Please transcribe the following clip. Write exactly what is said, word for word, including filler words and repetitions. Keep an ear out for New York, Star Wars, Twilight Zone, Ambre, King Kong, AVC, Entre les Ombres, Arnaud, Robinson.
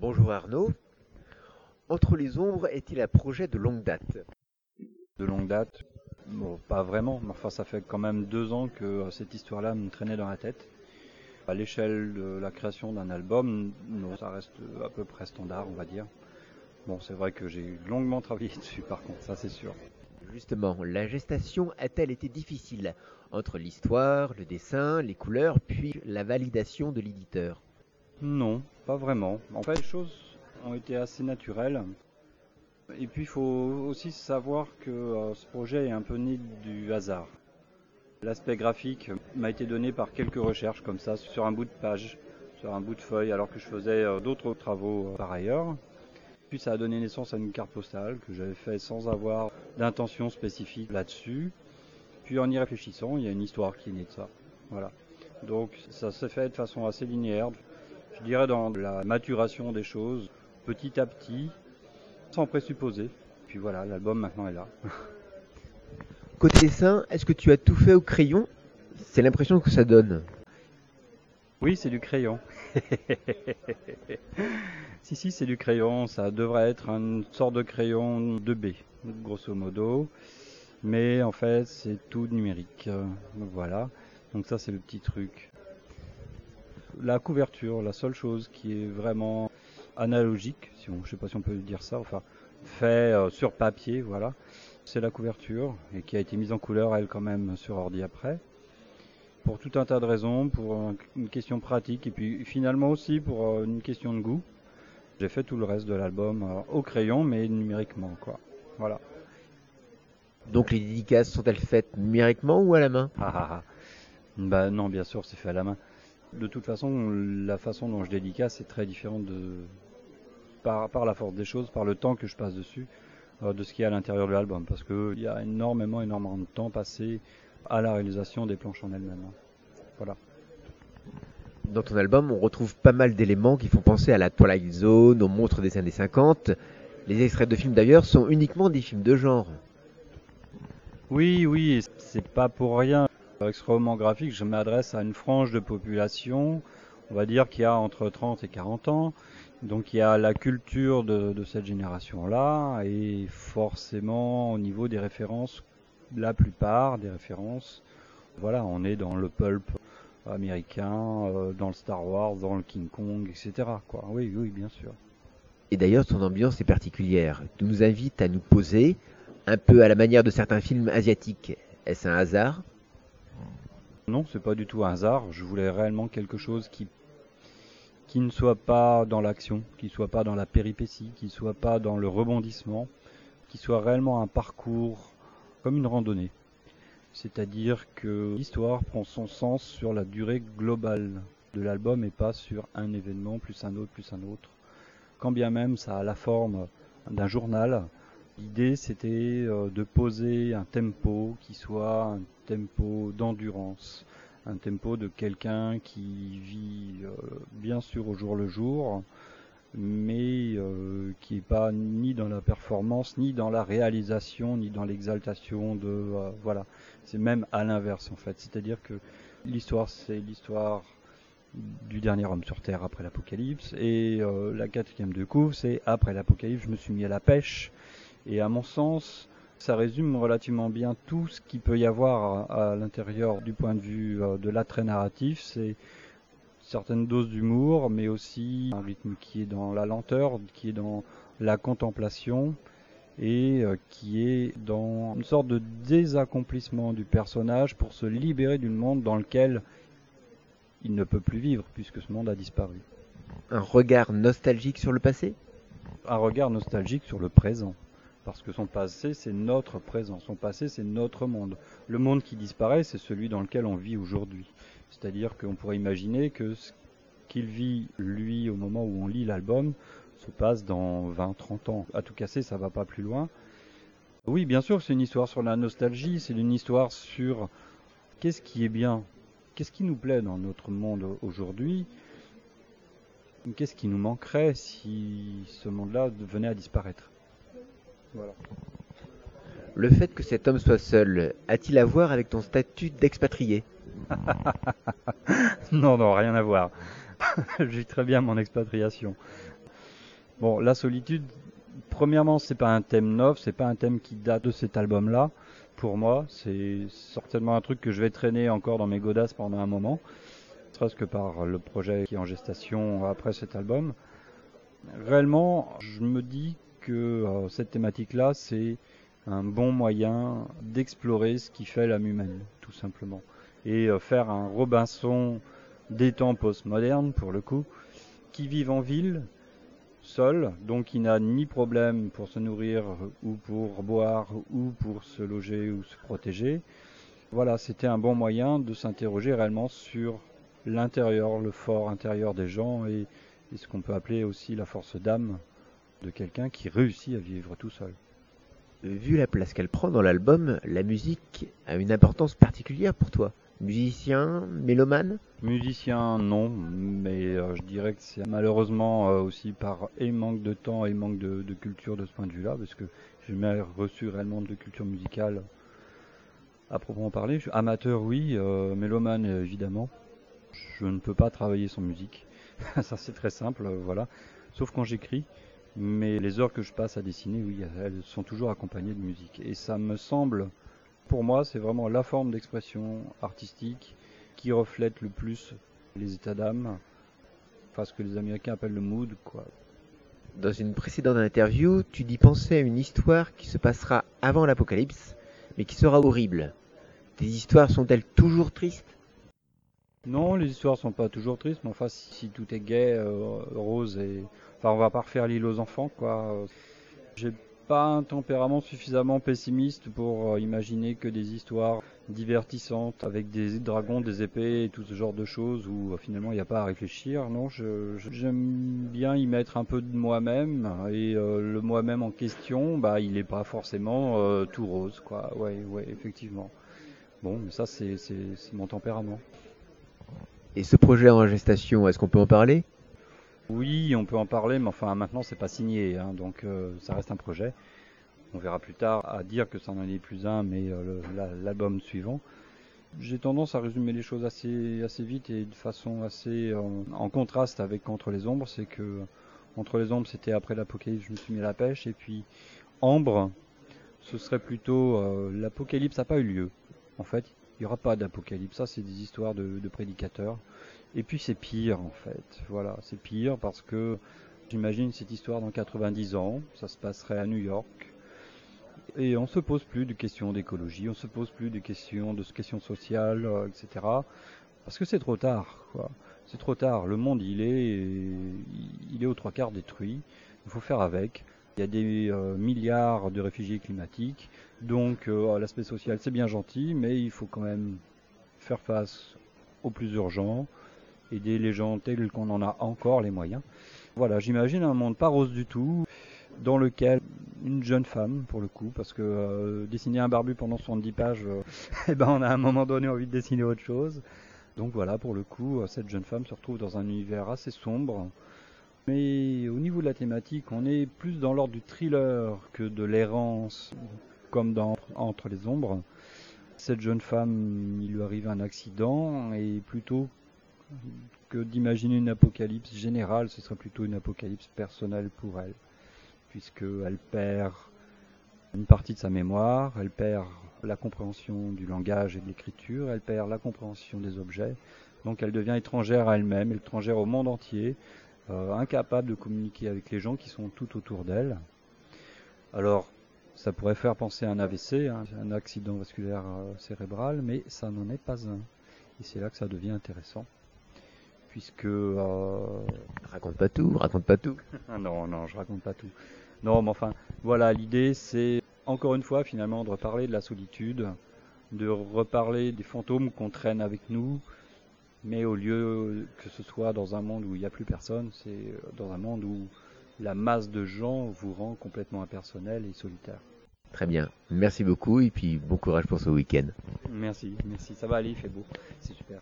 Bonjour Arnaud. Entre les ombres est-il un projet de longue date ? De longue date ? Bon, pas vraiment. Enfin, ça fait quand même deux ans que cette histoire-là me traînait dans la tête. À l'échelle de la création d'un album, non, ça reste à peu près standard, on va dire. Bon, c'est vrai que j'ai longuement travaillé dessus, par contre, ça c'est sûr. Justement, la gestation a-t-elle été difficile ? Entre l'histoire, le dessin, les couleurs, puis la validation de l'éditeur ? Non, pas vraiment. En fait, les choses ont été assez naturelles. Et puis, il faut aussi savoir que euh, ce projet est un peu né du hasard. L'aspect graphique m'a été donné par quelques recherches comme ça, sur un bout de page, sur un bout de feuille, alors que je faisais euh, d'autres travaux euh, par ailleurs. Puis, ça a donné naissance à une carte postale que j'avais faite sans avoir d'intention spécifique là-dessus. Puis, en y réfléchissant, il y a une histoire qui est née de ça. Voilà. Donc, ça s'est fait de façon assez linéaire. Je dirais dans la maturation des choses, petit à petit, sans présupposer. Puis voilà, l'album maintenant est là. Côté dessin, est-ce que tu as tout fait au crayon ? C'est l'impression que ça donne. Oui, c'est du crayon. si, si, c'est du crayon. Ça devrait être une sorte de crayon deux B, grosso modo. Mais en fait, c'est tout numérique. Voilà. Donc ça, c'est le petit truc. La couverture, la seule chose qui est vraiment analogique, si on, je ne sais pas si on peut dire ça, enfin, fait euh, sur papier, voilà, c'est la couverture, et qui a été mise en couleur, elle, quand même, sur ordi après, pour tout un tas de raisons, pour un, une question pratique, et puis finalement aussi pour euh, une question de goût. J'ai fait tout le reste de l'album euh, au crayon, mais numériquement, quoi, voilà. Donc les dédicaces sont-elles faites numériquement ou à la main ? ah, ah, ah. Bah non, bien sûr, c'est fait à la main. De toute façon, la façon dont je dédicace est très différente de... par, par la force des choses, par le temps que je passe dessus, euh, de ce qu'il y a à l'intérieur de l'album. Parce qu'il y a énormément, énormément de temps passé à la réalisation des planches en elles-mêmes. Voilà. Dans ton album, on retrouve pas mal d'éléments qui font penser à la Twilight Zone, aux monstres des années cinquante. Les extraits de films d'ailleurs sont uniquement des films de genre. Oui, oui, c'est pas pour rien. Avec ce roman graphique, je m'adresse à une frange de population, on va dire qu'il y a entre trente et quarante ans. Donc il y a la culture de, de cette génération-là, et forcément au niveau des références, la plupart des références, voilà, on est dans le pulp américain, dans le Star Wars, dans le King Kong, et cetera, quoi. Oui, oui, bien sûr. Et d'ailleurs, son ambiance est particulière. Tu nous invites à nous poser, un peu à la manière de certains films asiatiques. Est-ce un hasard ? Non, c'est pas du tout un hasard. Je voulais réellement quelque chose qui, qui ne soit pas dans l'action, qui soit pas dans la péripétie, qui soit pas dans le rebondissement, qui soit réellement un parcours comme une randonnée. C'est-à-dire que l'histoire prend son sens sur la durée globale de l'album et pas sur un événement, plus un autre, plus un autre. Quand bien même ça a la forme d'un journal, l'idée c'était de poser un tempo qui soit un tempo d'endurance, un tempo de quelqu'un qui vit euh, bien sûr au jour le jour, mais euh, qui n'est pas ni dans la performance, ni dans la réalisation, ni dans l'exaltation de... Euh, voilà, c'est même à l'inverse en fait, c'est-à-dire que l'histoire c'est l'histoire du dernier homme sur Terre après l'apocalypse, et euh, la quatrième de couvre c'est après l'apocalypse, je me suis mis à la pêche, et à mon sens... Ça résume relativement bien tout ce qu'il peut y avoir à l'intérieur du point de vue de l'attrait narratif. C'est certaines doses d'humour, mais aussi un rythme qui est dans la lenteur, qui est dans la contemplation et qui est dans une sorte de désaccomplissement du personnage pour se libérer du monde dans lequel il ne peut plus vivre puisque ce monde a disparu. Un regard nostalgique sur le passé ? Un regard nostalgique sur le présent. Parce que son passé, c'est notre présent. Son passé, c'est notre monde. Le monde qui disparaît, c'est celui dans lequel on vit aujourd'hui. C'est-à-dire qu'on pourrait imaginer que ce qu'il vit, lui, au moment où on lit l'album, se passe dans vingt trente ans. À tout casser, ça ne va pas plus loin. Oui, bien sûr, c'est une histoire sur la nostalgie. C'est une histoire sur qu'est-ce qui est bien, qu'est-ce qui nous plaît dans notre monde aujourd'hui. Qu'est-ce qui nous manquerait si ce monde-là venait à disparaître. Voilà. Le fait que cet homme soit seul, a-t-il à voir avec ton statut d'expatrié ? Non, non, rien à voir. Je vis très bien mon expatriation. Bon, la solitude, premièrement, c'est pas un thème neuf, c'est pas un thème qui date de cet album-là. Pour moi, c'est certainement un truc que je vais traîner encore dans mes godasses pendant un moment, ne serait-ce que par le projet qui est en gestation après cet album. Réellement, je me dis que cette thématique-là, c'est un bon moyen d'explorer ce qui fait l'âme humaine, tout simplement. Et faire un Robinson des temps post-modernes, pour le coup, qui vivent en ville, seul, donc il n'a ni problème pour se nourrir ou pour boire ou pour se loger ou se protéger. Voilà, c'était un bon moyen de s'interroger réellement sur l'intérieur, le fort intérieur des gens et, et ce qu'on peut appeler aussi la force d'âme de quelqu'un qui réussit à vivre tout seul. Vu la place qu'elle prend dans l'album, la musique a une importance particulière pour toi? Musicien, mélomane? Musicien, non, mais euh, je dirais que c'est malheureusement euh, aussi par et manque de temps et manque de, de culture de ce point de vue-là, parce que j'ai jamais reçu réellement de culture musicale à proprement parler. Je suis amateur, oui, euh, mélomane, évidemment. Je ne peux pas travailler sans musique, ça c'est très simple, euh, voilà, sauf quand j'écris. Mais les heures que je passe à dessiner, oui, elles sont toujours accompagnées de musique. Et ça me semble, pour moi, c'est vraiment la forme d'expression artistique qui reflète le plus les états d'âme, enfin ce que les Américains appellent le mood, quoi. Dans une précédente interview, tu dis penser à une histoire qui se passera avant l'apocalypse, mais qui sera horrible. Tes histoires sont-elles toujours tristes ? Non, les histoires sont pas toujours tristes, mais enfin, si, si tout est gai, euh, rose et... Enfin, on va pas refaire l'île aux enfants, quoi. J'ai pas un tempérament suffisamment pessimiste pour euh, imaginer que des histoires divertissantes avec des dragons, des épées et tout ce genre de choses où euh, finalement il n'y a pas à réfléchir. Non, je, je, j'aime bien y mettre un peu de moi-même et euh, le moi-même en question, bah, il n'est pas forcément euh, tout rose, quoi. Ouais, ouais, effectivement. Bon, mais ça, c'est, c'est, c'est mon tempérament. Et ce projet en gestation, est-ce qu'on peut en parler ? Oui, on peut en parler, mais enfin maintenant c'est pas signé, hein, donc euh, ça reste un projet. On verra plus tard à dire que ça n'en est plus un, mais euh, le, la, l'album suivant. J'ai tendance à résumer les choses assez, assez vite et de façon assez euh, en contraste avec Entre les Ombres. C'est que Entre les Ombres, c'était après l'apocalypse, je me suis mis à la pêche, et puis Ambre, ce serait plutôt euh, l'apocalypse n'a pas eu lieu, en fait. Il n'y aura pas d'apocalypse, ça c'est des histoires de, de prédicateurs. Et puis c'est pire en fait, voilà, c'est pire parce que j'imagine cette histoire dans quatre-vingt-dix ans, ça se passerait à New York. Et on ne se pose plus de questions d'écologie, on ne se pose plus de questions, de questions sociales, euh, et cetera. Parce que c'est trop tard, quoi. C'est trop tard, le monde il est, il est aux trois quarts détruit, il faut faire avec. Il y a des euh, milliards de réfugiés climatiques, donc euh, l'aspect social c'est bien gentil, mais il faut quand même faire face aux plus urgents, aider les gens tels qu'on en a encore les moyens. Voilà, j'imagine un monde pas rose du tout, dans lequel une jeune femme, pour le coup, parce que euh, dessiner un barbu pendant soixante-dix pages, euh, eh ben on a à un moment donné envie de dessiner autre chose. Donc voilà, pour le coup, cette jeune femme se retrouve dans un univers assez sombre. Mais au niveau de la thématique, on est plus dans l'ordre du thriller que de l'errance, comme dans Entre les Ombres. Cette jeune femme, il lui arrive un accident, et plutôt que d'imaginer une apocalypse générale, ce serait plutôt une apocalypse personnelle pour elle, puisqu'elle perd une partie de sa mémoire, elle perd la compréhension du langage et de l'écriture, elle perd la compréhension des objets, donc elle devient étrangère à elle-même, étrangère au monde entier, Euh, incapable de communiquer avec les gens qui sont tout autour d'elle. Alors, ça pourrait faire penser à un A V C, hein, un accident vasculaire euh, cérébral, mais ça n'en est pas un. Et c'est là que ça devient intéressant, puisque... Euh... Raconte pas tout, raconte pas tout. Non, non, je raconte pas tout. Non, mais enfin, voilà, l'idée c'est, encore une fois, finalement, de reparler de la solitude, de reparler des fantômes qu'on traîne avec nous, mais au lieu que ce soit dans un monde où il n'y a plus personne, c'est dans un monde où la masse de gens vous rend complètement impersonnel et solitaire. Très bien, merci beaucoup et puis bon courage pour ce week-end. Merci, merci, ça va aller, il fait beau, c'est super.